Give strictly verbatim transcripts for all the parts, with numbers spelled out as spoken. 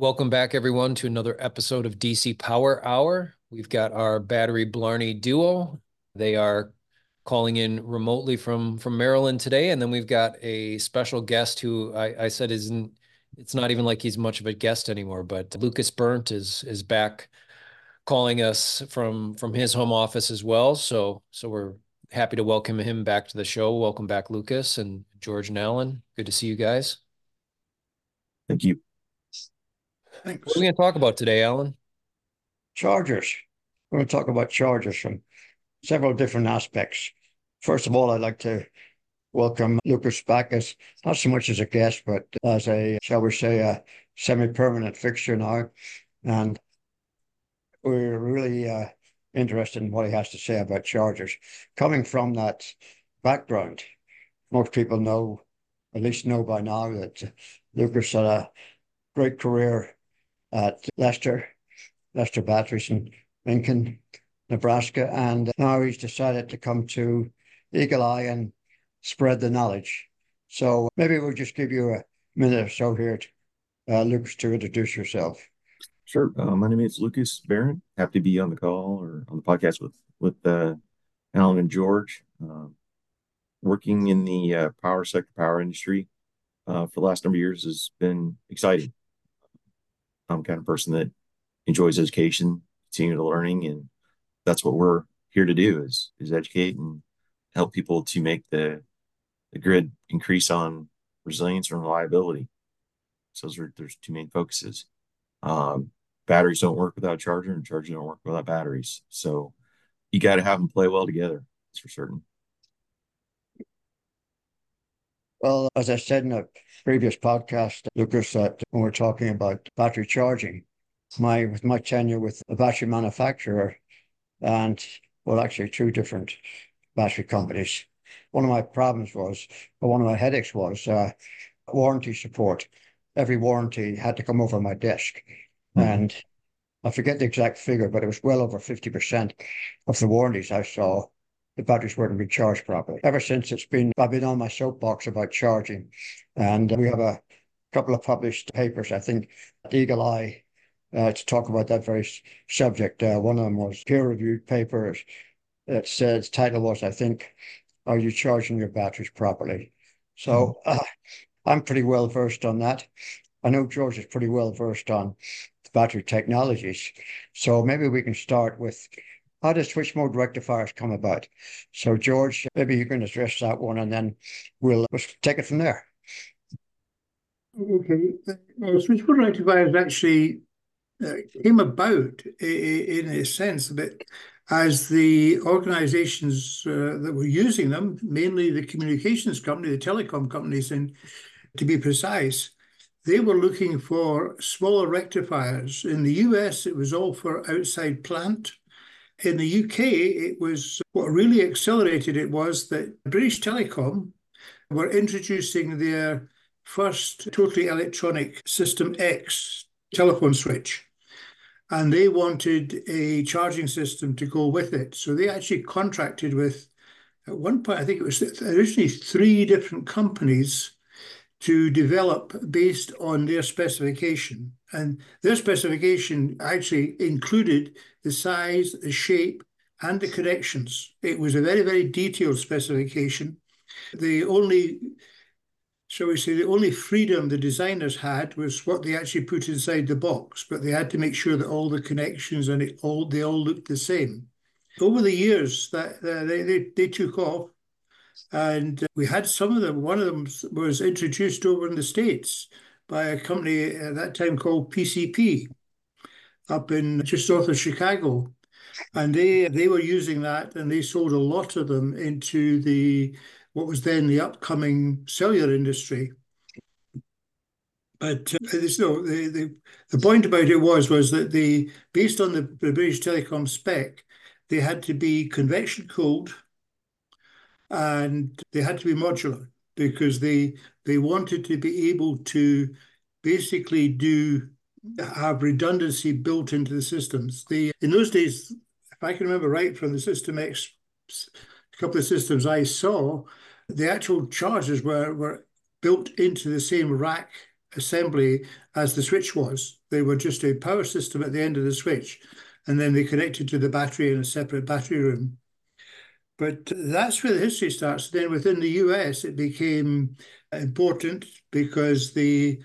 Welcome back, everyone, to another episode of D C Power Hour. We've got our Battery Blarney Duo. They are calling in remotely from, from Maryland today. And then we've got a special guest who I, I said isn't, it's not even like he's much of a guest anymore, but Lucas Berndt is is back calling us from, from his home office as well. So, so we're happy to welcome him back to the show. Welcome back, Lucas and George and Alan. Good to see you guys. Thank you. Thanks. What are we going to talk about today, Alan? Chargers. We're going to talk about chargers from several different aspects. First of all, I'd like to welcome Lucas back as not so much as a guest, but as a, shall we say, a semi-permanent fixture now. And we're really uh, interested in what he has to say about chargers. Coming from that background, most people know, at least know by now, that Lucas had a great career at Lester, Lester Batteries in Lincoln, Nebraska, and now he's decided to come to Eagle Eye and spread the knowledge. So maybe we'll just give you a minute or so here, to, uh, Lucas, to introduce yourself. Sure. Uh, my name is Lucas Berndt. Happy to be on the call or on the podcast with, with uh, Alan and George. Uh, working in the uh, power sector, power industry uh, for the last number of years has been exciting. I'm the kind of person that enjoys education, continual learning, and that's what we're here to do is, is educate and help people to make the, the grid increase on resilience and reliability. So those are there's two main focuses. Um, batteries don't work without a charger, and chargers don't work without batteries. So you got to have them play well together, that's for certain. Well, as I said in a previous podcast, Lucas, that when we're talking about battery charging, my with my tenure with a battery manufacturer and, well, actually two different battery companies, one of my problems was, or one of my headaches was uh, warranty support. Every warranty had to come over my desk. Mm-hmm. And I forget the exact figure, but it was well over fifty percent of the warranties I saw the batteries weren't being charged properly. Ever since it's been, I've been on my soapbox about charging. And we have a couple of published papers, I think, at Eagle Eye, uh, to talk about that very subject. Uh, one of them was peer-reviewed papers. It said, the title was, I think, Are You Charging Your Batteries Properly? So uh, I'm pretty well versed on that. I know George is pretty well versed on the battery technologies. So maybe we can start with how does switch mode rectifiers come about? So, George, maybe you can address that one, and then we'll take it from there. Okay. Uh, switch mode rectifiers actually uh, came about, in a sense, a bit as the organizations uh, that were using them, mainly the communications company, the telecom companies, and to be precise, they were looking for smaller rectifiers. In the U S, it was all for outside plant. In the U K, it was what really accelerated it was that British Telecom were introducing their first totally electronic System X telephone switch. And they wanted a charging system to go with it. So they actually contracted with, at one point, I think it was originally three different companies to develop based on their specification. And their specification actually included the size, the shape, and the connections. It was a very, very detailed specification. The only, shall we say, the only freedom the designers had was what they actually put inside the box, but they had to make sure that all the connections and it all they all looked the same. Over the years, that uh, they, they, they took off, and we had some of them. One of them was introduced over in the States by a company at that time called P C P, up in just north of Chicago. And they they were using that, and they sold a lot of them into the what was then the upcoming cellular industry. But uh, so the, the, the point about it was, was that they, based on the, the British Telecom spec, they had to be convection cooled, and they had to be modular, because they they wanted to be able to basically do have redundancy built into the systems. They, in those days, if I can remember right from the System X, a couple of systems I saw, the actual chargers were, were built into the same rack assembly as the switch was. They were just a power system at the end of the switch, and then they connected to the battery in a separate battery room. But that's where the history starts. Then within the U S, it became important because the,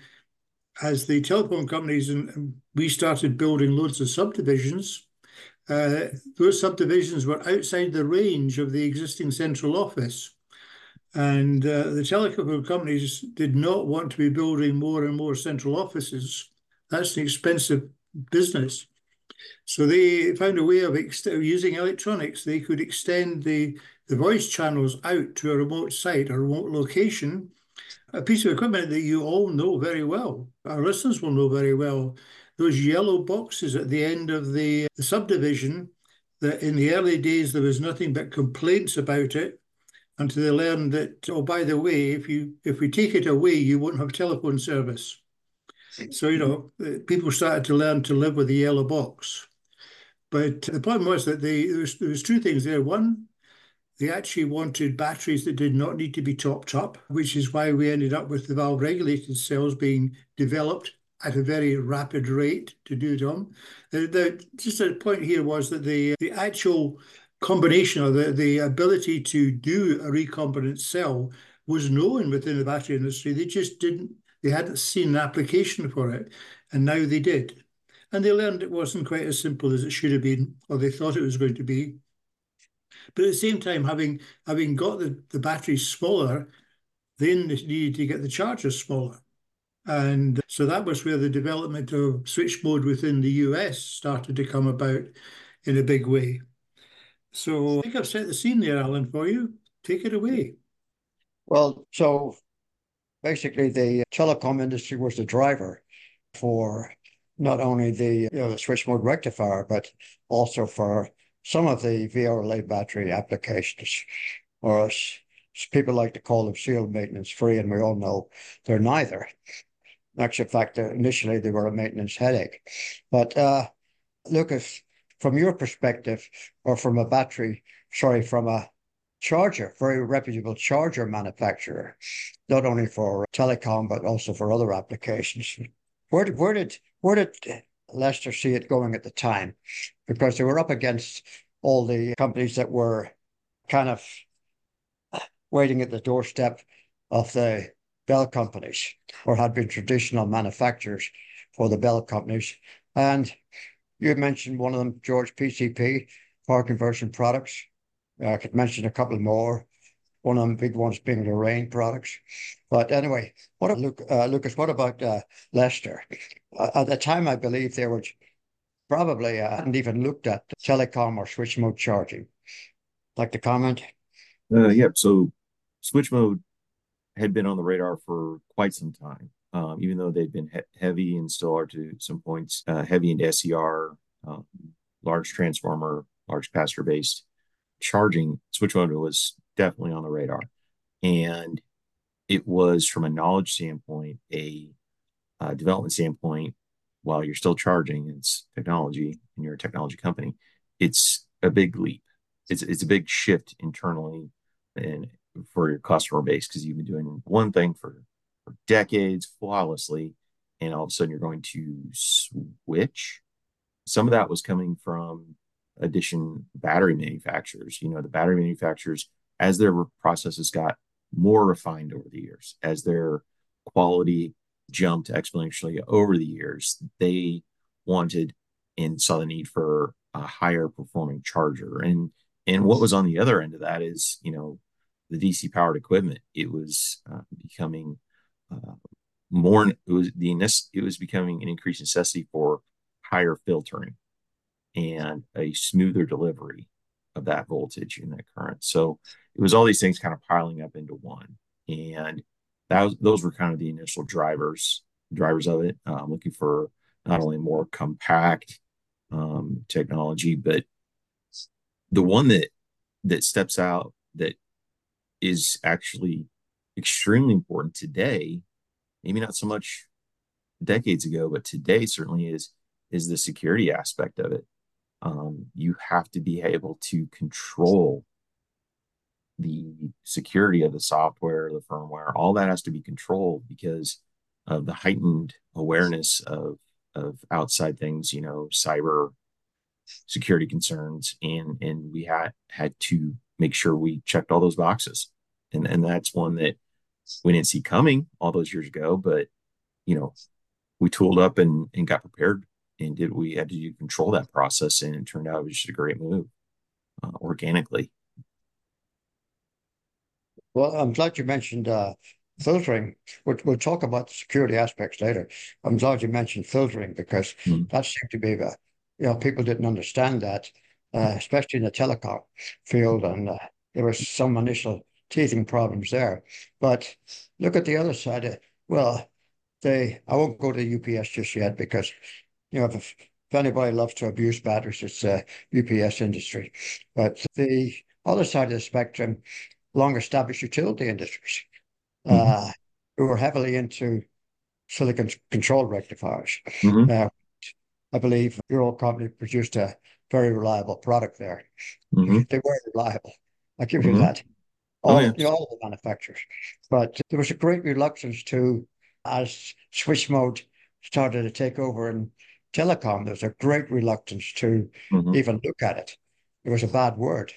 as the telephone companies, and we started building loads of subdivisions, uh, those subdivisions were outside the range of the existing central office. And uh, the telecom companies did not want to be building more and more central offices. That's an expensive business. So they found a way of using electronics. They could extend the, the voice channels out to a remote site, a remote location, a piece of equipment that you all know very well. Our listeners will know very well. Those yellow boxes at the end of the, the subdivision, that in the early days there was nothing but complaints about it, until they learned that, oh, by the way, if you if we take it away, you won't have telephone service. So, you know, people started to learn to live with the yellow box. But the problem was that they, there, was, there was two things there. One, they actually wanted batteries that did not need to be topped up, which is why we ended up with the valve-regulated cells being developed at a very rapid rate to do them. The, the, just the point here was that the, the actual combination, or the, the ability to do a recombinant cell, was known within the battery industry. They just didn't, they hadn't seen an application for it, and now they did. And they learned it wasn't quite as simple as it should have been, or they thought it was going to be. But at the same time, having having got the, the batteries smaller, then they needed to get the chargers smaller. And so that was where the development of switch mode within the U S started to come about in a big way. So I think I've set the scene there, Alan, for you. Take it away. Well, so basically the telecom industry was the driver for not only the, you know, the switch mode rectifier, but also for some of the V R L A battery applications, or as people like to call them, sealed maintenance free, and we all know they're neither. Actually, in fact, initially they were a maintenance headache. But uh, Lucas, from your perspective, or from a battery, sorry, from a charger, very reputable charger manufacturer, not only for telecom, but also for other applications. Where, where did where did Lester see it going at the time? Because they were up against all the companies that were kind of waiting at the doorstep of the Bell companies, or had been traditional manufacturers for the Bell companies. And you mentioned one of them, George, P C P, Power Conversion Products. Uh, I could mention a couple more, one of them big ones being Lorraine Products. But anyway, what about, uh, Lucas, what about uh, Lester? Uh, at the time, I believe they were probably uh, hadn't even looked at telecom or switch mode charging. Like to comment? Uh, yeah, so switch mode had been on the radar for quite some time. Um, even though they've been he- heavy and still are to some points, uh, heavy into S E R, um, large transformer, large capacitor-based charging, switch mode was definitely on the radar. And it was, from a knowledge standpoint, a uh, development standpoint, while you're still charging, it's technology, and you're a technology company, it's a big leap. It's, it's a big shift internally and for your customer base, because you've been doing one thing for for decades flawlessly, and all of a sudden you're going to switch. Some of that was coming from addition battery manufacturers. You know, the battery manufacturers, as their processes got more refined over the years, as their quality jumped exponentially over the years, they wanted and saw the need for a higher performing charger. And and what was on the other end of that is, you know, the D C powered equipment. It was uh, becoming Uh, more it was the it was becoming an increased necessity for higher filtering and a smoother delivery of that voltage and that current. So it was all these things kind of piling up into one, and that was, those were kind of the initial drivers drivers of it. Um, looking for not only more compact um, technology, but the one that that steps out that is actually extremely important today, maybe not so much decades ago, but today certainly is, is the security aspect of it. Um, you have to be able to control the security of the software, the firmware, all that has to be controlled, because of the heightened awareness of, of outside things, you know, cyber security concerns. And, and we had, had to make sure we checked all those boxes. And, and that's one that we didn't see coming all those years ago, but, you know, we tooled up and, and got prepared and did, we had to control that process. And it turned out it was just a great move uh, organically. Well, I'm glad you mentioned uh, filtering. We'll, we'll talk about the security aspects later. I'm glad you mentioned filtering because mm-hmm. that seemed to be the, you know, people didn't understand that, uh, especially in the telecom field. And uh, there were some initial teething problems there. But look at the other side. Uh, well, they, I won't go to U P S just yet because, you know, if, if anybody loves to abuse batteries, it's the uh, U P S industry. But the other side of the spectrum, long-established utility industries uh, mm-hmm. who were heavily into silicon control rectifiers. Mm-hmm. Uh, I believe your old company produced a very reliable product there. Mm-hmm. They were reliable. I give mm-hmm. you that. All, oh, yeah. you know, all the manufacturers. But there was a great reluctance to, as switch mode started to take over in telecom, there was a great reluctance to mm-hmm. even look at it. It was a bad word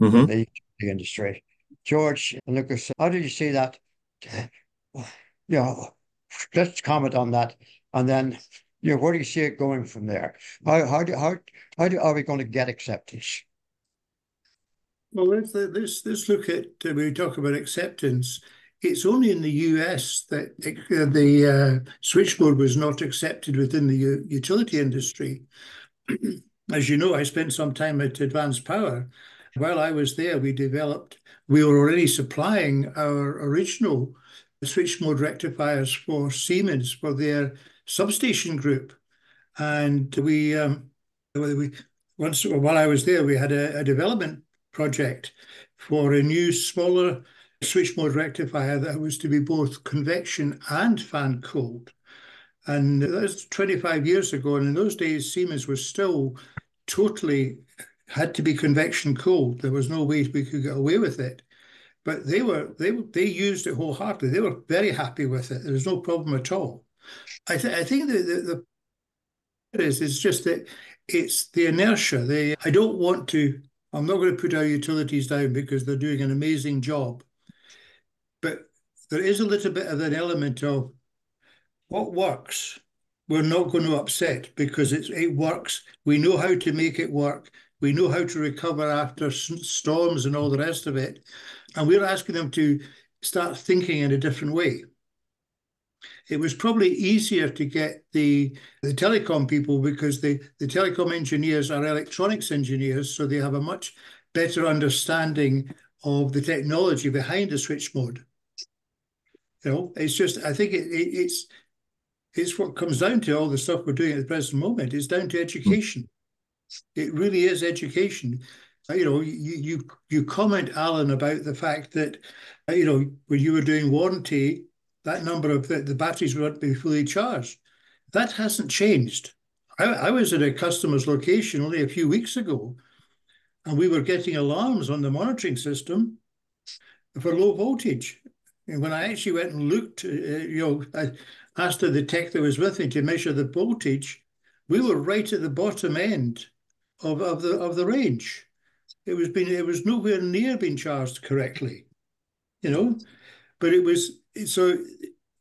mm-hmm. in the, the industry. George and Lucas, how did you see that? You know, let's comment on that, and then you know, where do you see it going from there? How how do, how how do, are we going to get acceptance? Well, let's let's let's look at when we talk about acceptance. It's only in the U S that it, uh, the uh, switch mode was not accepted within the u utility industry. As you know, I spent some time at Advanced Power. While I was there, we developed, we were already supplying our original switch mode rectifiers for Siemens for their substation group. And we, um, we once while I was there, we had a, a development project for a new smaller switch mode rectifier that was to be both convection and fan cooled. And that's twenty-five years ago. And in those days, Siemens was still totally had to be convection cooled. There was no way we could get away with it. But they were they they used it wholeheartedly. They were very happy with it. There was no problem at all. I th I think that the the is it's just that it's the inertia. They I don't want to. I'm not going to put our utilities down because they're doing an amazing job. But there is a little bit of an element of what works. We're not going to upset because it's it works. We know how to make it work. We know how to recover after storms and all the rest of it. And we're asking them to start thinking in a different way. It was probably easier to get the, the telecom people because the, the telecom engineers are electronics engineers, so they have a much better understanding of the technology behind the switch mode. You know, it's just, I think it, it, it's, it's what comes down to all the stuff we're doing at the present moment. It's down to education. Mm-hmm. It really is education. You know, you, you you comment, Alan, about the fact that, you know, when you were doing warranty, that number of the, the batteries would not be fully charged. That hasn't changed. I, I was at a customer's location only a few weeks ago, and we were getting alarms on the monitoring system for low voltage. And when I actually went and looked, uh, you know, I asked the tech that was with me to measure the voltage, we were right at the bottom end Of, of the of the range. It was been it was nowhere near being charged correctly, you know. But it was so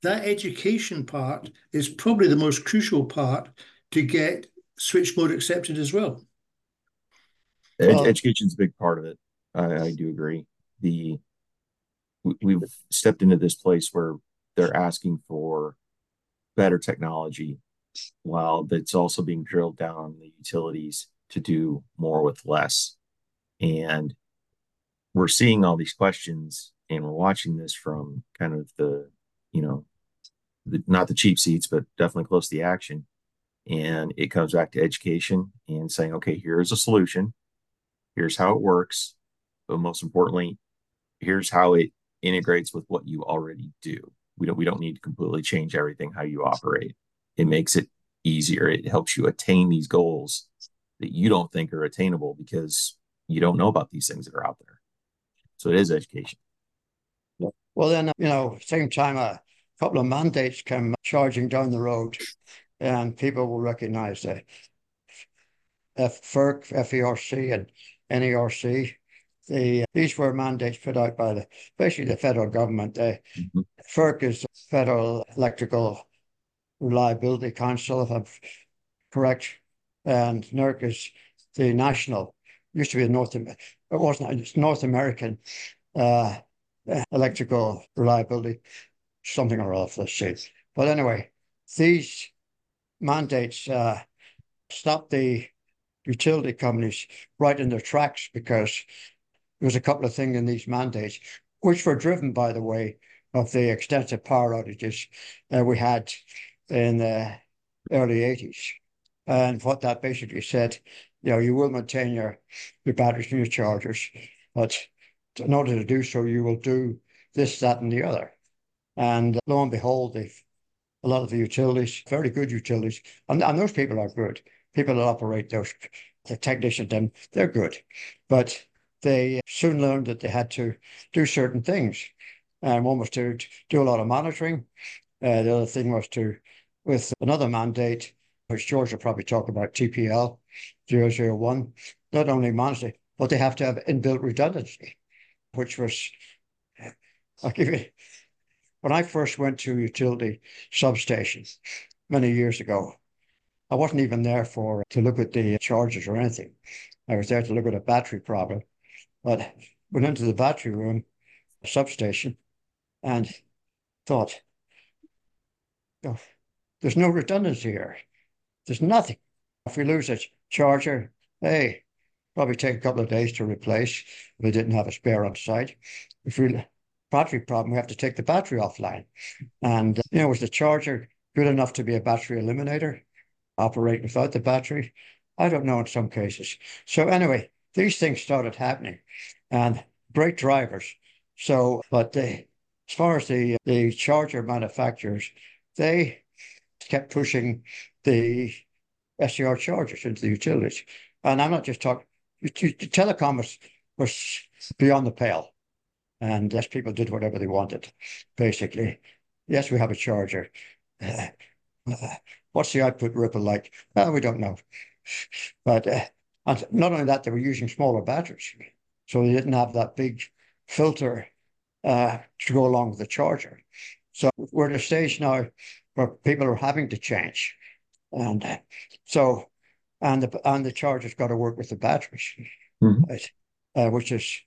that education part is probably the most crucial part to get switch mode accepted as well. Ed, well education's a big part of it. I, I do agree. The we, we've stepped into this place where they're asking for better technology, while that's also being drilled down on the utilities to do more with less. And we're seeing all these questions and we're watching this from kind of the, you know, the, not the cheap seats, but definitely close to the action. And it comes back to education and saying, okay, here's a solution. Here's how it works. But most importantly, here's how it integrates with what you already do. We don't, we don't need to completely change everything, how you operate. It makes it easier. It helps you attain these goals that you don't think are attainable because you don't know about these things that are out there. So it is education. Well, then, you know, same time, uh, couple of mandates come charging down the road, and people will recognize that. F E R C, F E R C, and N E R C. The, these were mandates put out by the, basically the federal government. The mm-hmm. F E R C is the Federal Electrical Reliability Council, if I'm correct, and N E R C is the national, used to be a North, it wasn't, it's North American uh, Electrical Reliability, something or other, let's see. But anyway, these mandates uh, stopped the utility companies right in their tracks, because there was a couple of things in these mandates, which were driven, by the way, of the extensive power outages uh, we had in the early eighties. And what that basically said, you know, you will maintain your, your batteries and your chargers, but in order to do so, you will do this, that, and the other. And lo and behold, they've, a lot of the utilities, very good utilities, and, and those people are good. People that operate those, the technicians, them, they're good. But they soon learned that they had to do certain things. And one was to do a lot of monitoring. Uh, the other thing was to, with another mandate, which George will probably talk about, T P L zero zero one, not only monitoring, but they have to have inbuilt redundancy, which was, I'll give you, when I first went to utility substations many years ago, I wasn't even there for to look at the chargers or anything. I was there to look at a battery problem. But went into the battery room, substation, and thought, oh, there's no redundancy here. There's nothing. If we lose a charger, hey, probably take a couple of days to replace if we didn't have a spare on site. If we battery problem, we have to take the battery offline. And, you know, was the charger good enough to be a battery eliminator? Operate without the battery? I don't know in some cases. So anyway, these things started happening, and great drivers. So, but they, as far as the, the charger manufacturers, they kept pushing the S C R chargers into the utilities. And I'm not just talking, telecom was, was beyond the pale. And yes, people did whatever they wanted, basically. Yes, we have a charger. Uh, uh, What's the output ripple like? Well, we don't know. But uh, and not only that, they were using smaller batteries. So they didn't have that big filter uh, to go along with the charger. So we're at a stage now where people are having to change. And uh, so, and the, and the charger's got to work with the batteries, mm-hmm. right? uh, which is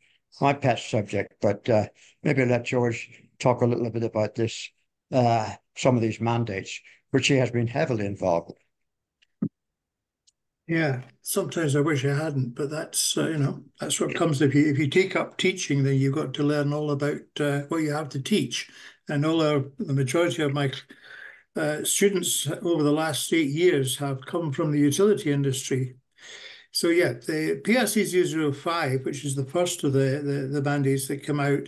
my pet subject. But uh, maybe I'll let George talk a little bit about this, uh, some of these mandates, which he has been heavily involved with. Yeah, sometimes I wish I hadn't, but that's uh, you know that's what comes if you if you take up teaching, then you've got to learn all about uh, what you have to teach. And all our, the majority of my uh, students over the last eight years have come from the utility industry. So yeah, the P L C zero zero five, which is the first of the the, the mandates that come out,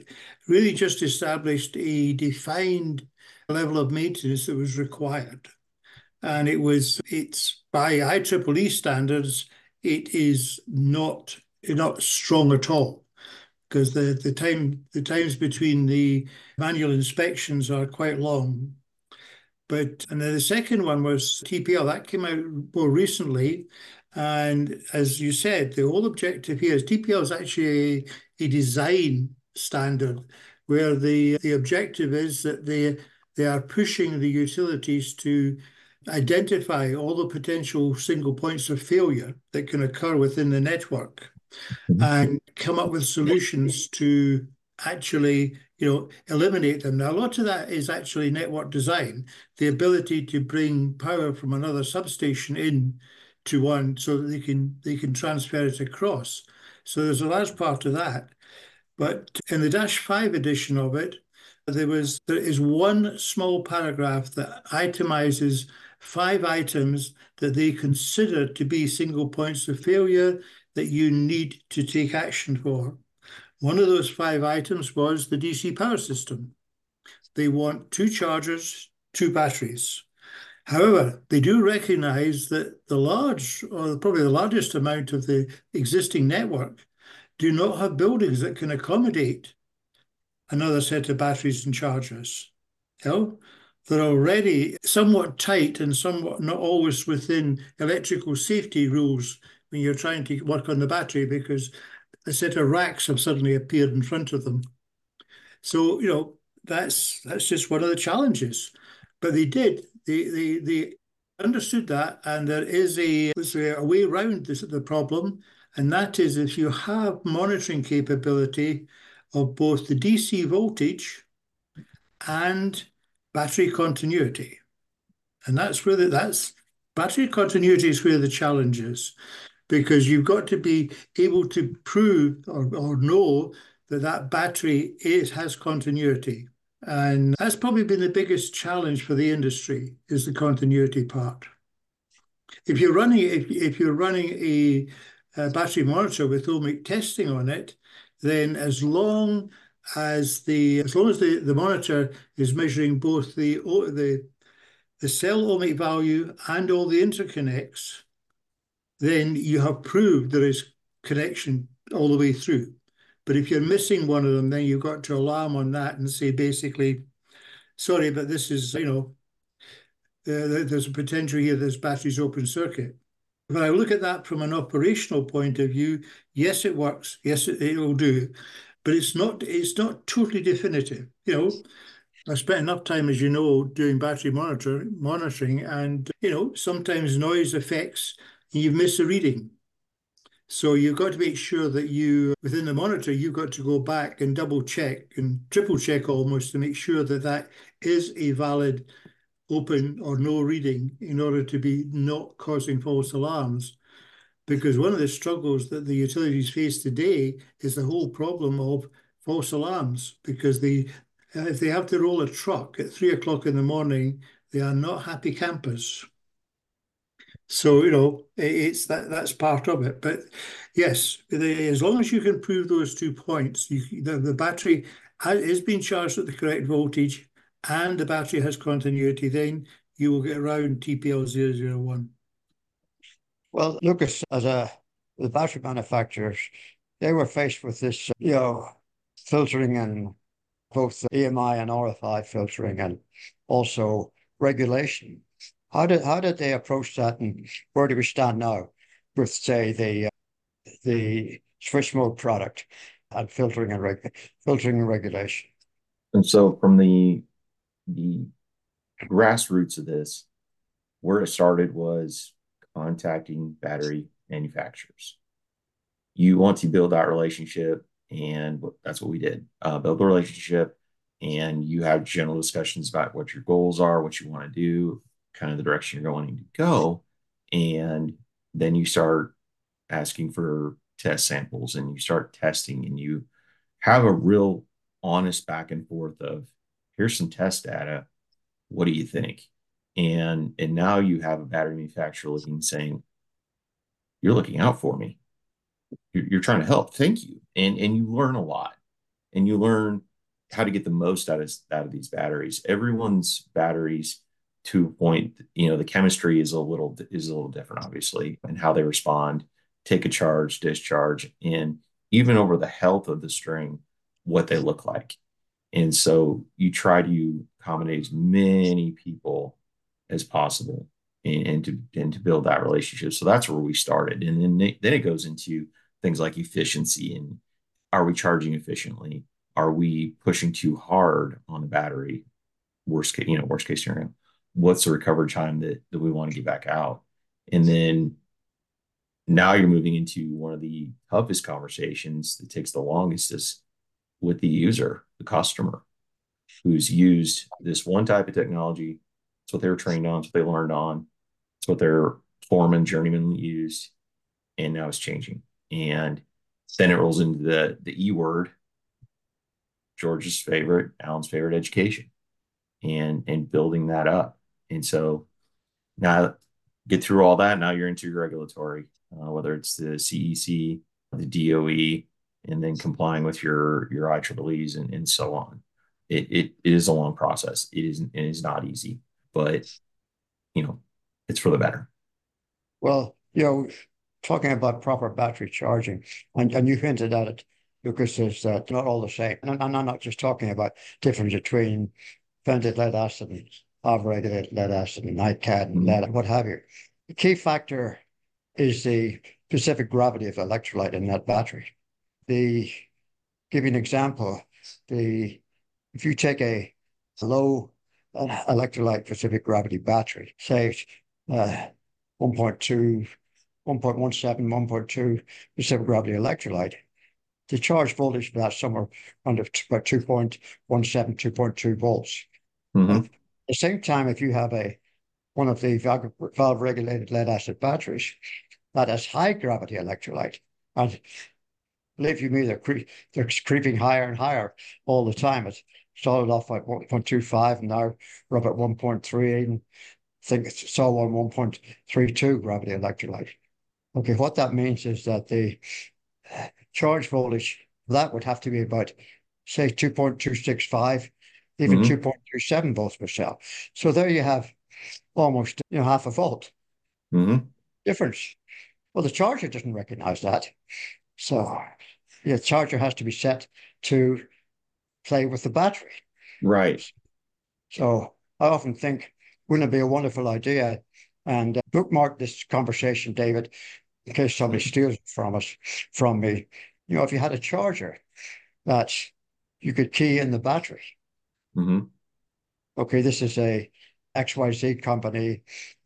really just established a defined level of maintenance that was required, and it was it's by I triple E standards, it is not not strong at all, because the the time the times between the manual inspections are quite long. But and then the second one was T P L that came out more recently, and as you said, the whole objective here is T P L is actually a, a design standard, where the the objective is that the They are pushing the utilities to identify all the potential single points of failure that can occur within the network, and come up with solutions to actually, you know, eliminate them. Now, a lot of that is actually network design, the ability to bring power from another substation in to one so that they can they can transfer it across. So there's a large part of that. But in the Dash five edition of it, There was there is one small paragraph that itemizes five items that they consider to be single points of failure that you need to take action for. One of those five items was the D C power system. They want two chargers, two batteries. However, they do recognize that the large, or probably the largest amount of the existing network do not have buildings that can accommodate another set of batteries and chargers. You know? that are already somewhat tight and somewhat not always within electrical safety rules when you're trying to work on the battery, because a set of racks have suddenly appeared in front of them. So, you know, that's that's just one of the challenges. But they did, they they they understood that, and there is a, a way around this the problem, and that is if you have monitoring capability of both the D C voltage and battery continuity. And that's where the, that's battery continuity is where the challenge is, because you've got to be able to prove or, or know that that battery is, has continuity. And that's probably been the biggest challenge for the industry, is the continuity part. If you're running, if, if you're running a, a battery monitor with ohmic testing on it, then as long as the as long as the, the monitor is measuring both the the the cell ohmic value and all the interconnects, then you have proved there is connection all the way through. But if you're missing one of them, then you've got to alarm on that and say, basically, sorry, but this is, you know, uh, there's a potential here, this battery's open circuit. When I look at that from an operational point of view, yes, it works. Yes, it, it will do. But it's not, it's not totally definitive. You know, I spent enough time, as you know, doing battery monitor, monitoring, and, you know, sometimes noise affects, and you miss a reading. So you've got to make sure that you, within the monitor, you've got to go back and double check and triple check almost to make sure that that is a valid open or no reading in order to be not causing false alarms. Because one of the struggles that the utilities face today is the whole problem of false alarms, because they, if they have to roll a truck at three o'clock in the morning, they are not happy campers. So, you know, it's that that's part of it. But yes, the, as long as you can prove those two points, you, the, the battery has, is being charged at the correct voltage and the battery has continuity, then you will get around T P L zero zero one. Well, Lucas, as a, the battery manufacturers, they were faced with this, you know, filtering and both the E M I and R F I filtering and also regulation. How did, how did they approach that, and where do we stand now with, say, the uh, the switch mode product and filtering and reg filtering and regulation? And so from the the grassroots of this, where it started was contacting battery manufacturers. You want to build that relationship, and that's what we did. Uh, build the relationship, and you have general discussions about what your goals are, what you want to do, kind of the direction you're wanting to go. And then you start asking for test samples, and you start testing, and you have a real honest back and forth of, here's some test data. What do you think? And, and now you have a battery manufacturer looking and saying, you're looking out for me. You're, you're trying to help. Thank you. And, and you learn a lot, and you learn how to get the most out of, out of these batteries. Everyone's batteries, to a point, you know, the chemistry is a little is a little different, obviously, and how they respond, take a charge, discharge, and even over the health of the string, what they look like. And so you try to accommodate as many people as possible, and, and to and to build that relationship. So that's where we started, and then it, then it goes into things like efficiency, and are we charging efficiently? Are we pushing too hard on the battery? Worst case, you know, worst case scenario. What's the recovery time that, that we want to get back out? And then now you're moving into one of the toughest conversations that takes the longest is with the user, the customer, who's used this one type of technology. It's what they were trained on, it's what they learned on, it's what their foreman, journeyman used, and now it's changing. And then it rolls into the, the E word, George's favorite, Alan's favorite, education, and and building that up. And so now get through all that. Now you're into your regulatory, uh, whether it's the C E C, the D O E, and then complying with your, your I triple E's and, and so on. It, it it is a long process. It is, it is not easy, but, you know, it's for the better. Well, you know, talking about proper battery charging, and, and you hinted at it, Lucas, is that not all the same. And I'm not just talking about difference between vented lead acid of regulated lead acid and I C A D and lead, what have you. The key factor is the specific gravity of electrolyte in that battery. The, give you an example, the, if you take a low electrolyte specific gravity battery, say uh, one point two, one point one seven, one point two specific gravity electrolyte, the charge voltage for that is somewhere under about two point one seven, two point two volts. Mm-hmm. At the same time, if you have a one of the valve-regulated lead-acid batteries that has high-gravity electrolyte, and believe you me, they're, cre they're creeping higher and higher all the time. It started off at one point two five, and now we're up at one point three eight, and I think it's so on one point three two gravity electrolyte. Okay, what that means is that the charge voltage, that would have to be about, say, two point two six five, even mm-hmm. two point two seven volts per cell. So there you have almost, you know, half a volt mm-hmm. difference. Well, the charger doesn't recognize that. So the charger has to be set to play with the battery. Right. So I often think, wouldn't it be a wonderful idea? And uh, bookmark this conversation, David, in case somebody steals it from us, from me. You know, if you had a charger that you could key in the battery. Mm-hmm. Okay, this is a X Y Z company,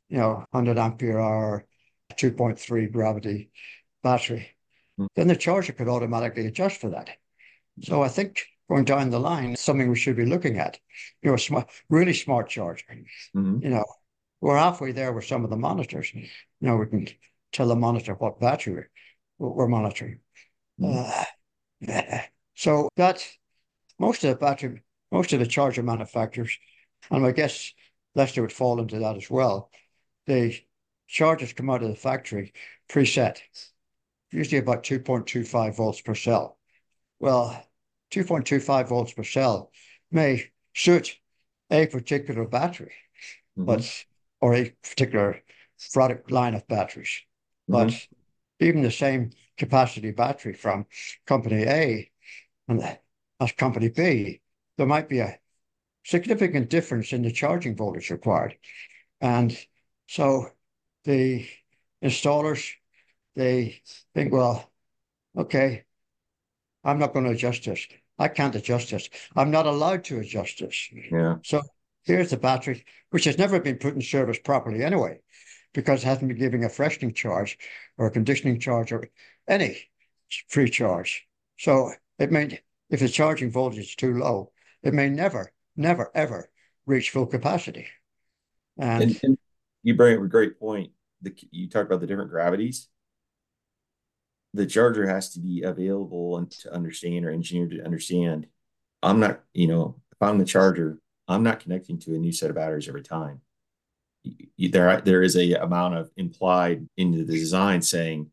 you know, one hundred ampere hour, two point three gravity battery. Mm-hmm. Then the charger could automatically adjust for that. So I think going down the line, it's something we should be looking at. You know, a smart, really smart charger. Mm-hmm. You know, we're halfway there with some of the monitors. You know, we can tell the monitor what battery we're monitoring. Mm-hmm. uh, so that most of the battery, most of the charger manufacturers, and I guess Lester would fall into that as well, the chargers come out of the factory preset, usually about two point two five volts per cell. Well, two point two five volts per cell may suit a particular battery, mm-hmm. but or a particular product line of batteries. But mm-hmm. even the same capacity battery from company A and as company B, there might be a significant difference in the charging voltage required. And so the installers, they think, well, okay, I'm not going to adjust this. I can't adjust this. I'm not allowed to adjust this. Yeah. So here's the battery, which has never been put in service properly anyway, because it hasn't been giving a freshening charge or a conditioning charge or any free charge. So it may, if the charging voltage is too low, it may never, never, ever reach full capacity. And, and, and you bring up a great point. The, you talk about the different gravities. The charger has to be available and to understand or engineered to understand. I'm not, you know, if I'm the charger, I'm not connecting to a new set of batteries every time. There, there is a amount of implied into the design saying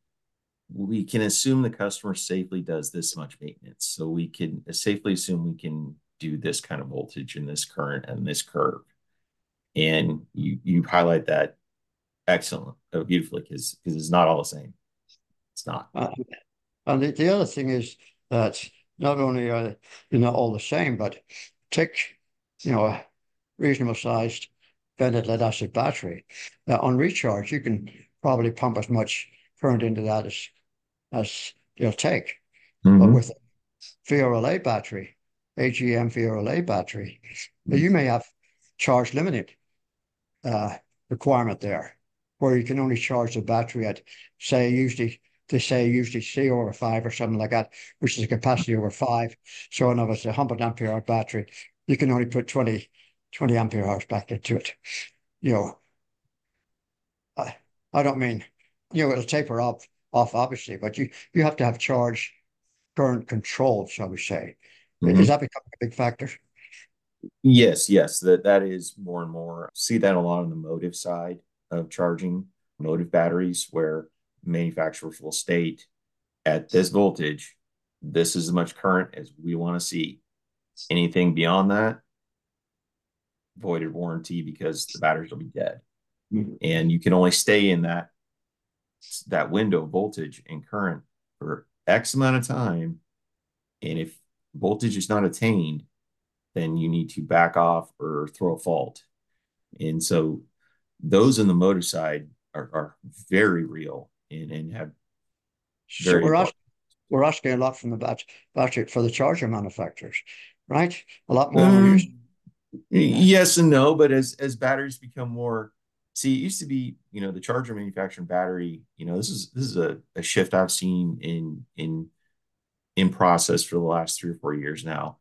we can assume the customer safely does this much maintenance, so we can safely assume we can do this kind of voltage and this current and this curve. And you you highlight that excellent, oh, beautifully, because because it's not all the same. It's not. Uh, and the, the other thing is that not only are they not all the same, but take you know a reasonable sized vented lead acid battery. Now, on recharge, you can probably pump as much current into that as as you'll take. Mm-hmm. But with a V R L A battery, A G M V R L A battery, mm-hmm. you may have charge limited uh, requirement there, where you can only charge the battery at, say, usually they say usually C over five or something like that, which is a capacity over five. So in other words, a one hundred ampere hour battery, you can only put twenty ampere hours back into it. You know, I, I don't mean, you know, it'll taper off, off obviously, but you, you have to have charge current control, shall we say. Mm-hmm. Is that becoming a big factor? Yes, yes, that, that is more and more. I see that a lot on the motive side of charging, motive batteries, where manufacturers will state at this voltage, this is as much current as we want to see. Anything beyond that, voided warranty because the batteries will be dead. Mm-hmm. And you can only stay in that that window of voltage and current for X amount of time. And if voltage is not attained, then you need to back off or throw a fault. And so those on the motor side are, are very real and, and have very... So we're, asking, we're asking a lot from the bat battery for the charger manufacturers, right? A lot more. Um, yes and no, but as, as batteries become more... See, it used to be, you know, the charger manufacturing battery, you know, this is this is a, a shift I've seen in in in process for the last three or four years now.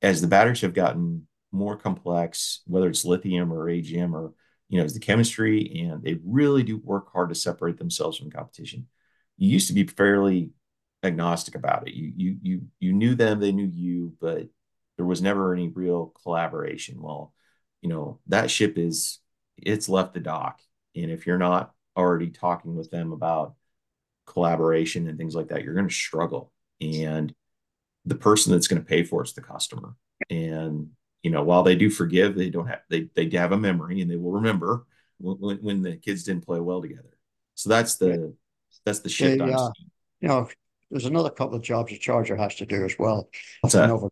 As the batteries have gotten more complex, whether it's lithium or A G M or, you know, it's the chemistry, and they really do work hard to separate themselves from competition. You used to be fairly agnostic about it. You you you you knew them, they knew you, but there was never any real collaboration. Well, you know, that ship is... it's left the dock. And if you're not already talking with them about collaboration and things like that, you're going to struggle. And the person that's going to pay for it's the customer. And, you know, while they do forgive, they don't have, they, they have a memory, and they will remember when, when the kids didn't play well together. So that's the, that's the shift. The, uh, you know, there's another couple of jobs a charger has to do as well. What's that? Over,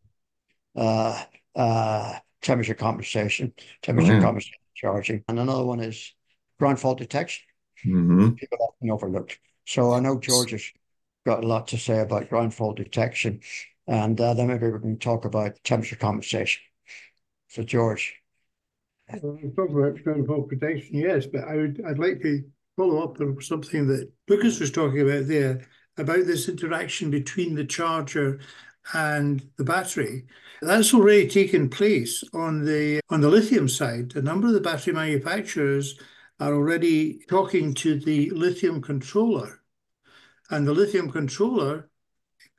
uh, uh, temperature compensation, temperature mm-hmm. compensation. Charging. And another one is ground fault detection. Mm-hmm. People often overlooked. So I know George has got a lot to say about ground fault detection, and uh, then maybe we can talk about temperature compensation. So George. Well, we'll talk about ground fault protection, yes, but I would, I'd like to follow up on something that Lucas was talking about there, about this interaction between the charger and the battery. That's already taken place on the on the lithium side. A number of the battery manufacturers are already talking to the lithium controller, and the lithium controller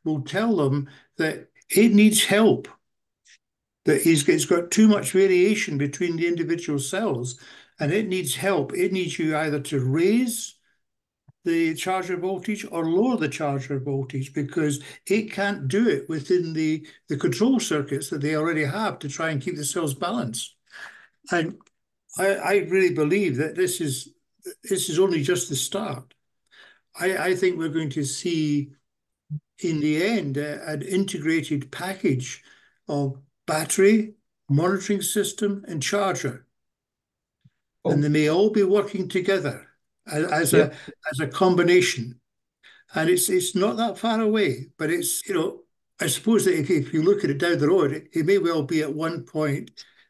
will tell them that it needs help, that it's got too much variation between the individual cells, and it needs help. It needs you either to raise the charger voltage or lower the charger voltage, because it can't do it within the, the control circuits that they already have to try and keep the cells balanced. And I, I really believe that this is this is only just the start. I, I think we're going to see in the end a, an integrated package of battery, monitoring system, and charger. Oh. And they may all be working together as a yeah. as a combination, and it's it's not that far away. But it's, you know, I suppose that if, if you look at it down the road, it, it may well be at one point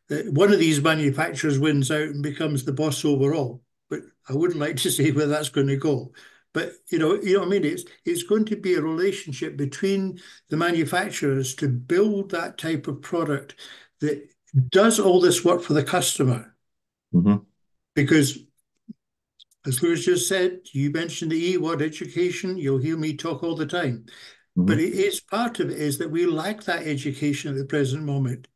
that one of these manufacturers wins out and becomes the boss overall. But I wouldn't like to say where that's going to go. But you know, you know what I mean. It's it's going to be a relationship between the manufacturers to build that type of product that does all this work for the customer, mm-hmm. because, as Lewis just said, you mentioned the E word, education. You'll hear me talk all the time. Mm-hmm. But it is part of it is that we lack that education at the present moment.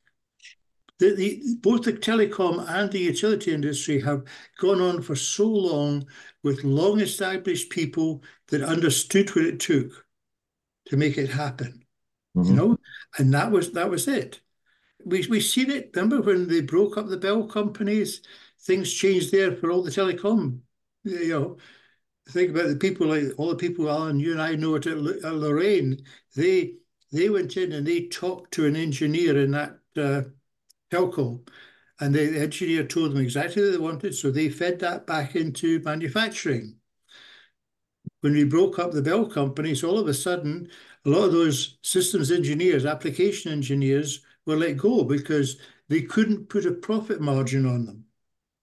The, the, both the telecom and the utility industry have gone on for so long with long-established people that understood what it took to make it happen. Mm-hmm. You know, and that was that was it. We we seen it. Remember when they broke up the Bell companies? Things changed there for all the telecom. You know, think about the people, like all the people Alan, you and I know at Lorraine. They they went in and they talked to an engineer in that uh, telco, and the engineer told them exactly what they wanted. So they fed that back into manufacturing. When we broke up the Bell companies, all of a sudden, a lot of those systems engineers, application engineers, were let go because they couldn't put a profit margin on them.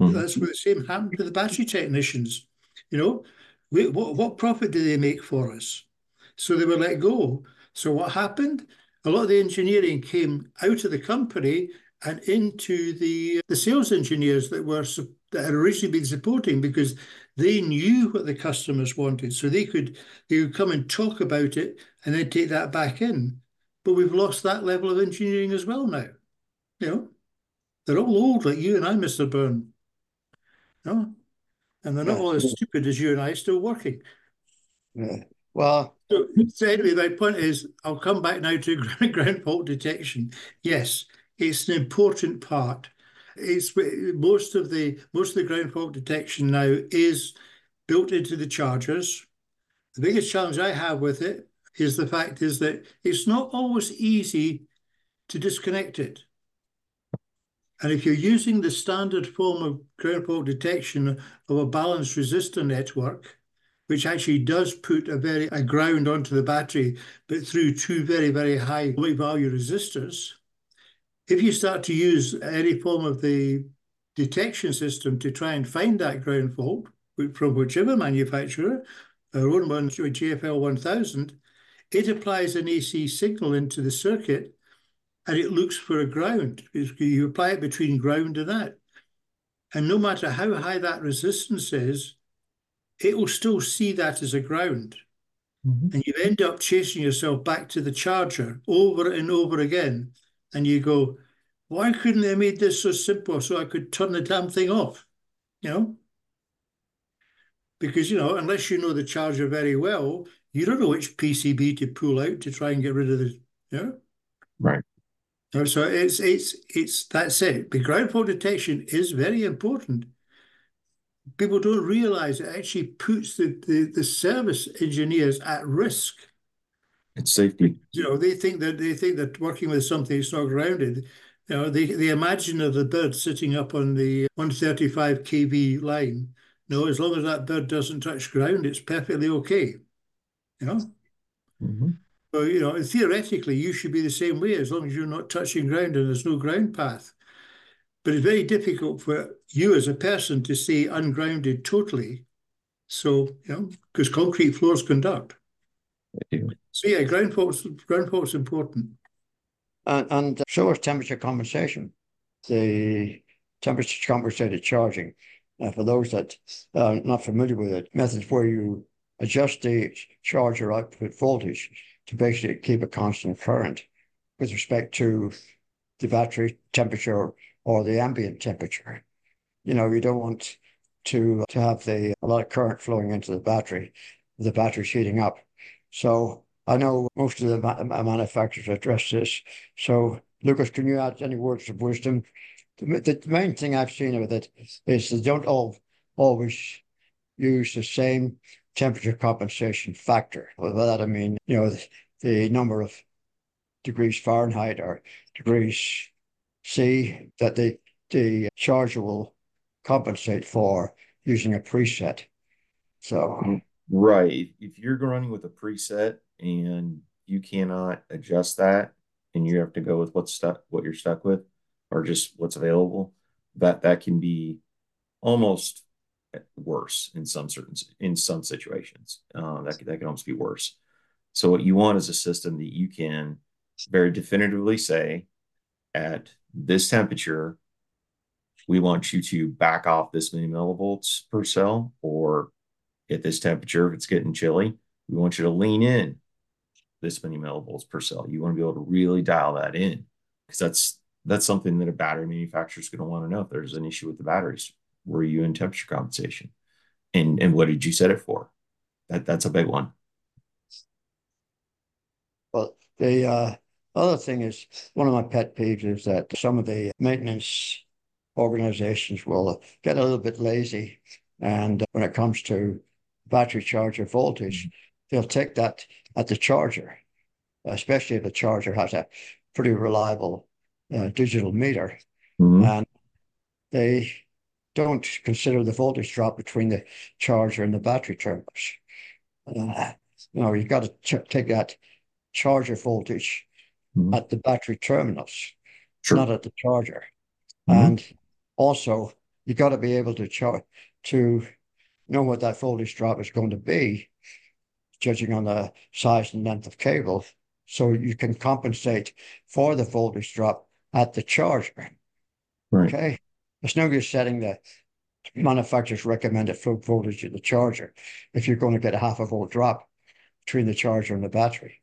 Mm-hmm. That's what the same happened to the battery technicians. You know, we, what, what profit do they make for us? So they were let go. So what happened? A lot of the engineering came out of the company and into the the sales engineers that were that had originally been supporting, because they knew what the customers wanted. So they could they would come and talk about it and then take that back in. But we've lost that level of engineering as well now. You know, they're all old like you and I, Mister Byrne. No? And they're not yeah. all as stupid as you and I, still working. Yeah. Well, so, so anyway, my point is, I'll come back now to ground, ground fault detection. Yes, it's an important part. It's most of the most of the ground fault detection now is built into the chargers. The biggest challenge I have with it is the fact is that it's not always easy to disconnect it. And if you're using the standard form of ground fault detection of a balanced resistor network, which actually does put a very a ground onto the battery, but through two very, very high low-value resistors, if you start to use any form of the detection system to try and find that ground fault from whichever manufacturer, our own one, G F L one thousand, it applies an A C signal into the circuit and it looks for a ground. You apply it between ground and that. And no matter how high that resistance is, it will still see that as a ground. Mm-hmm. And you end up chasing yourself back to the charger over and over again. And you go, why couldn't they have made this so simple so I could turn the damn thing off? You know? Because, you know, unless you know the charger very well, you don't know which P C B to pull out to try and get rid of the, you know? Right. So it's, it's, it's, that's it. The ground fault detection is very important. People don't realize it actually puts the, the, the service engineers at risk. It's safely. You know, they think that they think that working with something that's not grounded, you know, they, they imagine of the bird sitting up on the one thirty-five k V line. No, as long as that bird doesn't touch ground, it's perfectly okay. You know? Mm-hmm. So, you know, theoretically, you should be the same way as long as you're not touching ground and there's no ground path. But it's very difficult for you as a person to stay ungrounded totally. So, you know, because concrete floors conduct. So, yeah, ground fault's, ground fault's important. And, and solar temperature compensation, the temperature compensated charging. Uh, for those that are uh, not familiar with it, methods where you adjust the charger output voltage to basically keep a constant current with respect to the battery temperature or the ambient temperature. You know, you don't want to, to have the, a lot of current flowing into the battery, the battery's heating up. So I know most of the ma manufacturers address this. So Lucas, can you add any words of wisdom? The main thing I've seen with it is they don't all always use the same temperature compensation factor. By that I mean, you know, the, the number of degrees Fahrenheit or degrees C that the, the charger will compensate for using a preset. So, right. If you're running with a preset and you cannot adjust that and you have to go with what's stuck, what you're stuck with, or just what's available, that that can be almost worse in some certain in some situations. Uh, that that can almost be worse. So what you want is a system that you can very definitively say, at this temperature, we want you to back off this many millivolts per cell, or at this temperature, if it's getting chilly, we want you to lean in this many millivolts per cell. You want to be able to really dial that in, because that's That's something that a battery manufacturer is going to want to know. If there's an issue with the batteries, were you in temperature compensation? And and what did you set it for? That That's a big one. Well, the uh, other thing is, one of my pet peeves is that some of the maintenance organizations will get a little bit lazy. And when it comes to battery charger voltage, they'll take that at the charger, especially if the charger has a pretty reliable Uh, digital meter, mm-hmm. and they don't consider the voltage drop between the charger and the battery terminals. Uh, you know, you've got to ch take that charger voltage mm-hmm. at the battery terminals, sure. not at the charger. Mm-hmm. And also, you've got to be able to char to know what that voltage drop is going to be, judging on the size and length of cable, so you can compensate for the voltage drop at the charger. Right. Okay. It's no good setting the manufacturer's recommended flow voltage at the charger if you're going to get a half a volt drop between the charger and the battery.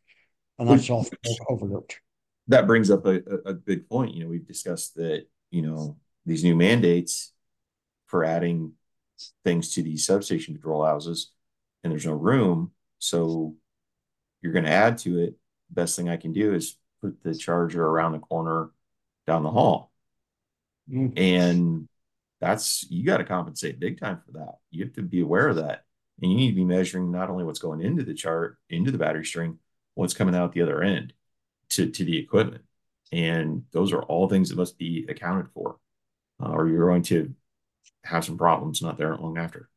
And that's all overlooked. That brings up a, a big point. You know, we've discussed that, you know, these new mandates for adding things to these substation control houses, and there's no room. So you're going to add to it. Best thing I can do is put the charger around the corner down the hall. Mm-hmm. And that's, you got to compensate big time for that. You have to be aware of that. And you need to be measuring not only what's going into the chart, into the battery string, what's coming out the other end to, to the equipment. And those are all things that must be accounted for uh, or you're going to have some problems not there long after.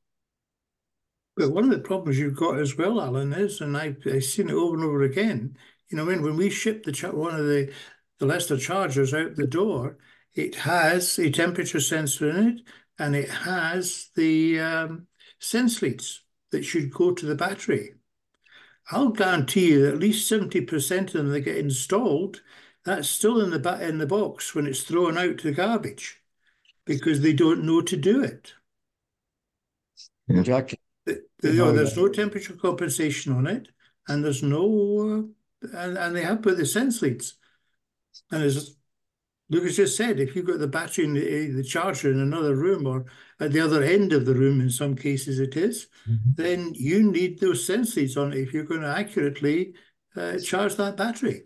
Well, one of the problems you've got as well, Alan, is, and I've, I've seen it over and over again, you know, when, when we ship the one of the, the Lester chargers out the door, it has a temperature sensor in it, and it has the um, sense leads that should go to the battery. I'll guarantee you that at least seventy percent of them that get installed, that's still in the, in the box when it's thrown out to the garbage because they don't know to do it. Exactly. The, the, no, there's no temperature compensation on it, and there's no, uh, and, and they have put the sense leads. And as Lucas just said, if you've got the battery and the, the charger in another room, or at the other end of the room, in some cases it is, mm-hmm. then you need those sense leads on it if you're going to accurately uh, charge that battery.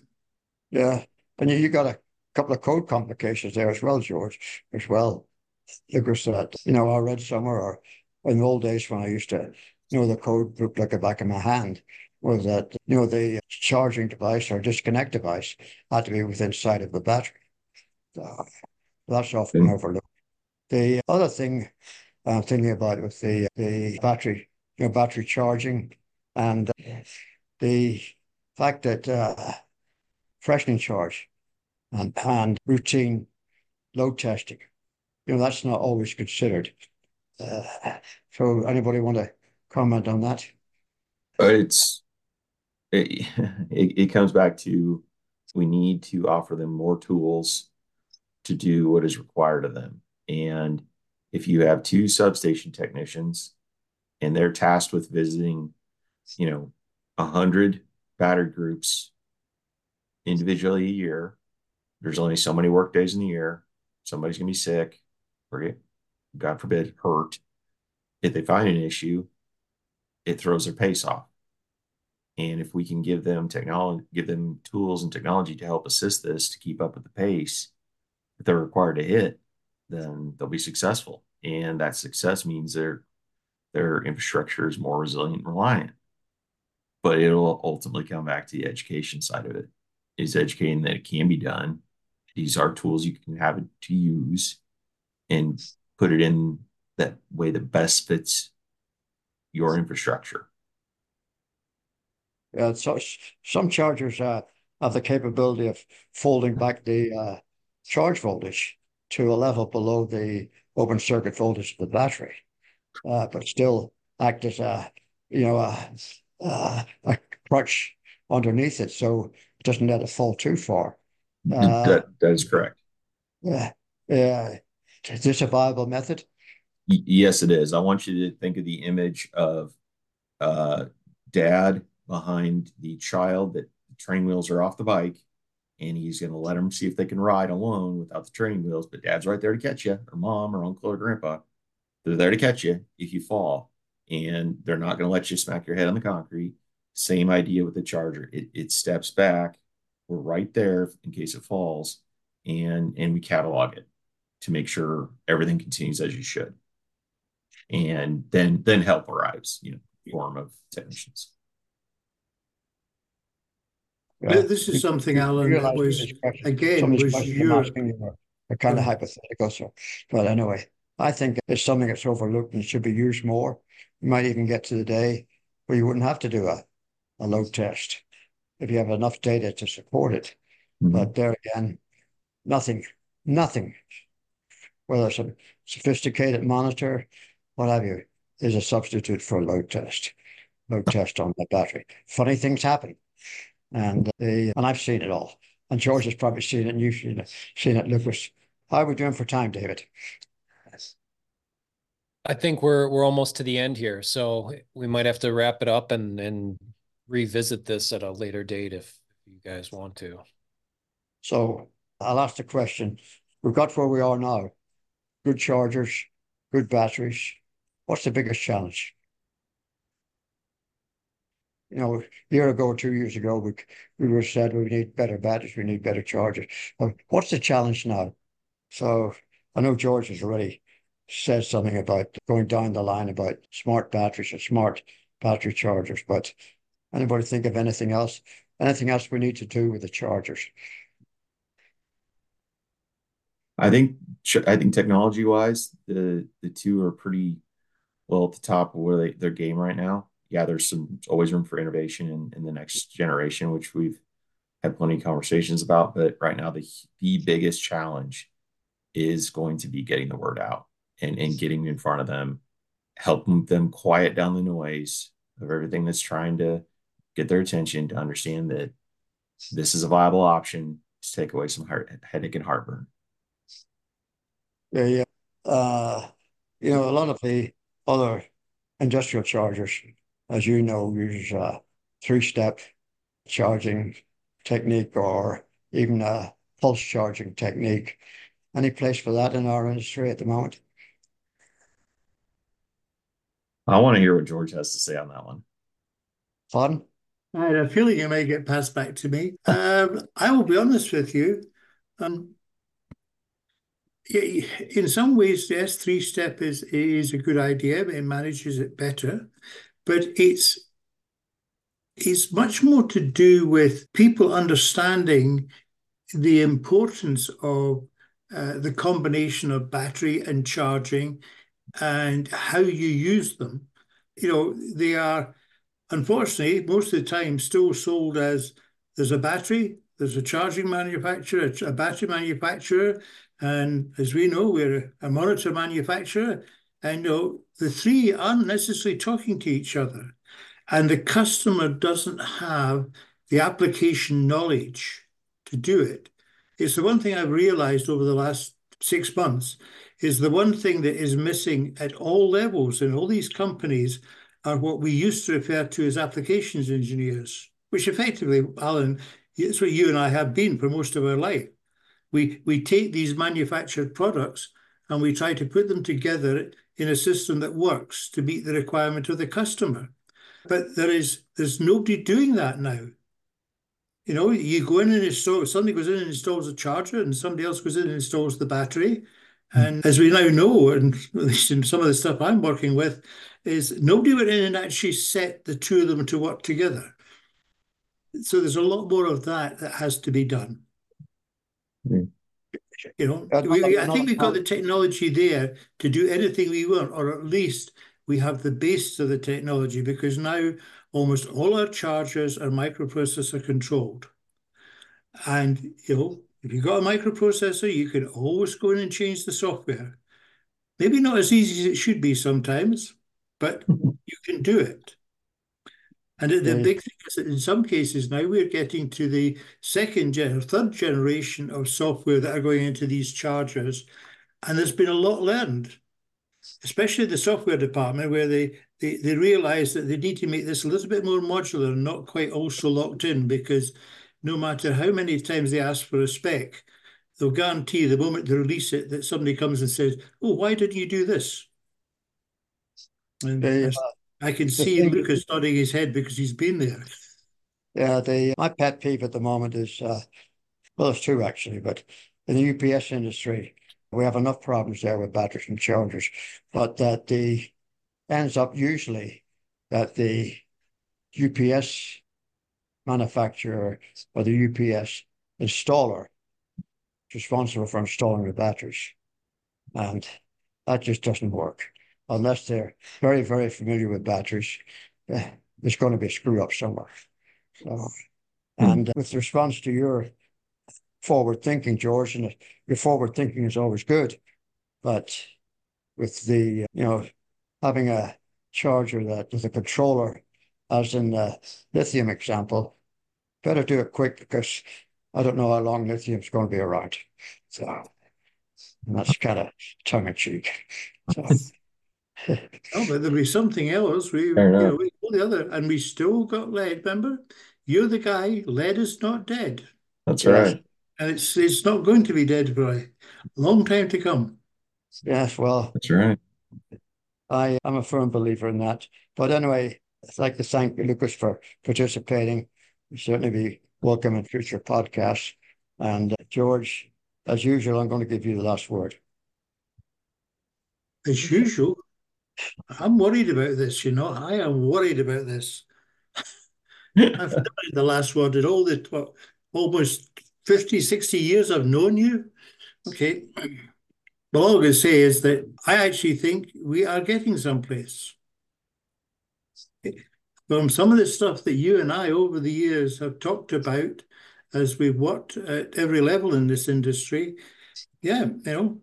Yeah, and you, you got a couple of code complications there as well, George, as well. Lucas, uh, you know, I read somewhere, or in the old days when I used to know the code book like the back of my hand, was that, you know, the charging device or disconnect device had to be within sight of the battery. Uh, that's often mm-hmm. overlooked. The other thing I'm thinking about with the, the battery, you know, battery charging, and the fact that uh, freshening charge and, and routine load testing, you know, that's not always considered. Uh, so anybody want to comment on that? It's it, it, it comes back to we need to offer them more tools to do what is required of them. And if you have two substation technicians and they're tasked with visiting, you know, one hundred battery groups individually a year, there's only so many work days in the year. Somebody's going to be sick or get, God forbid, hurt. If they find an issue, it throws their pace off. And if we can give them technology, give them tools and technology to help assist this, to keep up with the pace that they're required to hit, then they'll be successful. And that success means their, their infrastructure is more resilient and reliant. But it'll ultimately come back to the education side of it, is educating that it can be done. These are tools you can have to use and put it in that way that best fits your infrastructure. Yeah, so some chargers uh, have the capability of folding back the uh, charge voltage to a level below the open circuit voltage of the battery, uh, but still act as a, you know, a, a, a crutch underneath it, so it doesn't let it fall too far. Uh, that, that is correct. Yeah, yeah. Is this a viable method? Yes, it is. I want you to think of the image of uh, dad behind the child that the training wheels are off the bike, and he's going to let them see if they can ride alone without the training wheels. But dad's right there to catch you, or mom, or uncle, or grandpa. They're there to catch you if you fall, and they're not going to let you smack your head on the concrete. Same idea with the charger. It, it steps back. We're right there in case it falls, and and we catalog it to make sure everything continues as you should. And then then help arrives, you know, form of technicians. Yeah. This is something, Alan, that was, again, was your... a kind of hypothetical. So, but anyway, I think it's something that's overlooked and should be used more. You might even get to the day where you wouldn't have to do a, a load test if you have enough data to support it. Mm-hmm. But there again, nothing, nothing. Whether it's a sophisticated monitor, what have you, is a substitute for a load test. Load test on the battery. Funny things happen, and the and I've seen it all. And George has probably seen it, and you've seen it, seen it, Lucas. How are we doing for time, David? I think we're we're almost to the end here, so we might have to wrap it up and and revisit this at a later date if you guys want to. So I'll ask the question. We've got where we are now. Good chargers, good batteries. What's the biggest challenge? You know, a year ago, two years ago, we we were said we need better batteries, we need better chargers. What's the challenge now? So I know George has already said something about going down the line about smart batteries and smart battery chargers, but anybody think of anything else? Anything else we need to do with the chargers? I think I think technology wise, the the two are pretty well at the top of where they, their game right now. Yeah, there's some always room for innovation in, in the next generation, which we've had plenty of conversations about. But right now, the the biggest challenge is going to be getting the word out and and getting in front of them, helping them quiet down the noise of everything that's trying to get their attention to understand that this is a viable option to take away some heart, headache and heartburn. Yeah, yeah. Uh, you know, a lot of the other industrial chargers, as you know, use uh, three-step charging technique or even a pulse charging technique. Any place for that in our industry at the moment? I want to hear what George has to say on that one. Pardon? I had a feeling it may get passed back to me. um, I will be honest with you. Um, in some ways, yes, three-step is, is a good idea, but it manages it better. But it's, it's much more to do with people understanding the importance of uh, the combination of battery and charging and how you use them. You know, they are, unfortunately, most of the time still sold as there's a battery, there's a charging manufacturer, a battery manufacturer, and as we know, we're a monitor manufacturer, and you know, the three aren't necessarily talking to each other. And the customer doesn't have the application knowledge to do it. It's the one thing I've realized over the last six months is the one thing that is missing at all levels in all these companies are what we used to refer to as applications engineers, which effectively, Alan, it's what you and I have been for most of our life. We, we take these manufactured products and we try to put them together in a system that works to meet the requirement of the customer. But there is, there's nobody doing that now. You know, you go in and install, somebody goes in and installs a charger and somebody else goes in and installs the battery. And as we now know, and at least in some of the stuff I'm working with, is nobody went in and actually set the two of them to work together. So there's a lot more of that that has to be done. Mm. You know, we, I think we've got the technology there to do anything we want, or at least we have the base of the technology, because now almost all our chargers are microprocessor controlled. And, you know, if you've got a microprocessor, you can always go in and change the software. Maybe not as easy as it should be sometimes, but you can do it. And the yeah. big thing is that in some cases now we're getting to the second gen or third generation of software that are going into these chargers. And there's been a lot learned, especially the software department, where they, they, they realize that they need to make this a little bit more modular and not quite also locked in, because no matter how many times they ask for a spec, they'll guarantee the moment they release it that somebody comes and says, oh, why didn't you do this? And uh, I can see thing, Lucas nodding his head because he's been there. Yeah, the, my pet peeve at the moment is, uh, well, there's two actually, but in the U P S industry, we have enough problems there with batteries and chargers, but that the ends up usually that the U P S manufacturer or the U P S installer is responsible for installing the batteries. And that just doesn't work. Unless they're very, very familiar with batteries, there's going to be a screw up somewhere. So, and uh, with response to your forward thinking, George, and your forward thinking is always good, but with the, you know, having a charger that with a controller, as in the lithium example, better do it quick because I don't know how long lithium's going to be around. So, and that's kind of tongue in cheek. So. Oh, but there'll be something else. We, you know, we all the other, and we still got lead. Remember, you're the guy. Lead is not dead. That's yes. right. And it's it's not going to be dead for a long time to come. Yes, well, that's right. I am a firm believer in that. But anyway, I'd like to thank Lucas for participating. You'll certainly be welcome in future podcasts. And uh, George, as usual, I'm going to give you the last word. As usual, I'm worried about this. You know, I am worried about this. I've never the last word in all the. Well, almost fifty, sixty years I've known you. Okay. But all I'm going to say is that I actually think we are getting someplace. From some of the stuff that you and I over the years have talked about as we've worked at every level in this industry, yeah, you know,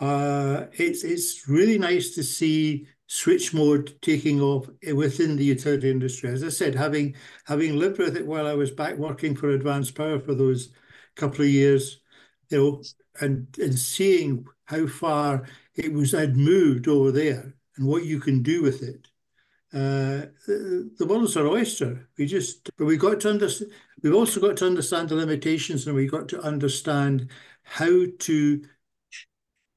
uh, it's, it's really nice to see switch mode taking off within the utility industry. As I said, having having lived with it while I was back working for Advanced Power for those couple of years, you know, and, and seeing how far it was had moved over there and what you can do with it. Uh, the, the world's our oyster. We just, but we got to understand, we've also got to understand the limitations, and we got to understand how to,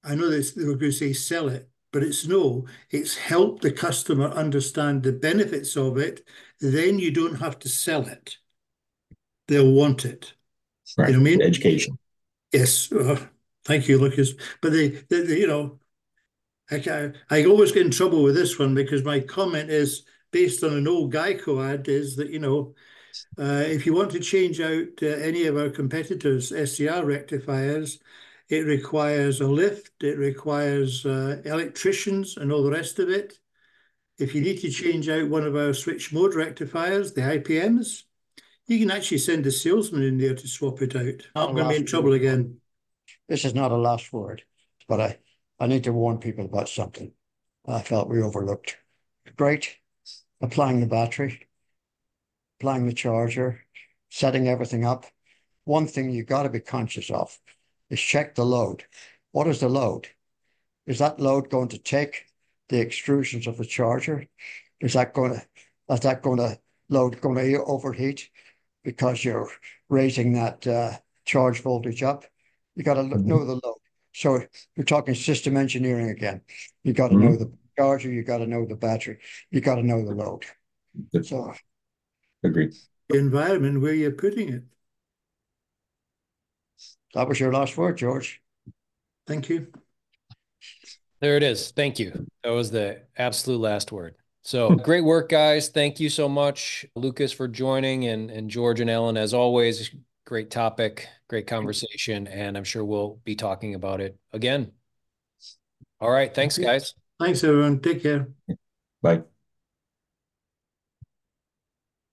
I know this, they were going to say sell it, but it's no, it's help the customer understand the benefits of it. Then you don't have to sell it. They'll want it. Right. You know what I mean? Education. Yes. Oh, thank you, Lucas. But they, they, they you know, I, I always get in trouble with this one because my comment is based on an old Geico ad is that, you know, uh, if you want to change out uh, any of our competitors' S C R rectifiers, it requires a lift, it requires uh, electricians and all the rest of it. If you need to change out one of our switch mode rectifiers, the I P Ms, you can actually send a salesman in there to swap it out. I'm going to be in trouble again. This is not a last word, but I... I need to warn people about something I felt we overlooked. Great, applying the battery, applying the charger, setting everything up. One thing you got to be conscious of is check the load. What is the load? Is that load going to take the extrusions of the charger? Is that going to, is that going to load going to overheat because you're raising that uh, charge voltage up? You got to know the load. So we're talking system engineering again. You got to mm-hmm. know the charger, you got to know the battery, you got to know the load. So agreed. The environment where you're putting it. That was your last word, George. Thank you. There it is. Thank you. That was the absolute last word. So great work, guys. Thank you so much, Lucas, for joining, and, and George and Ellen, as always. Great topic, great conversation, and I'm sure we'll be talking about it again. All right. Thanks, guys. Thanks, everyone. Take care. Bye.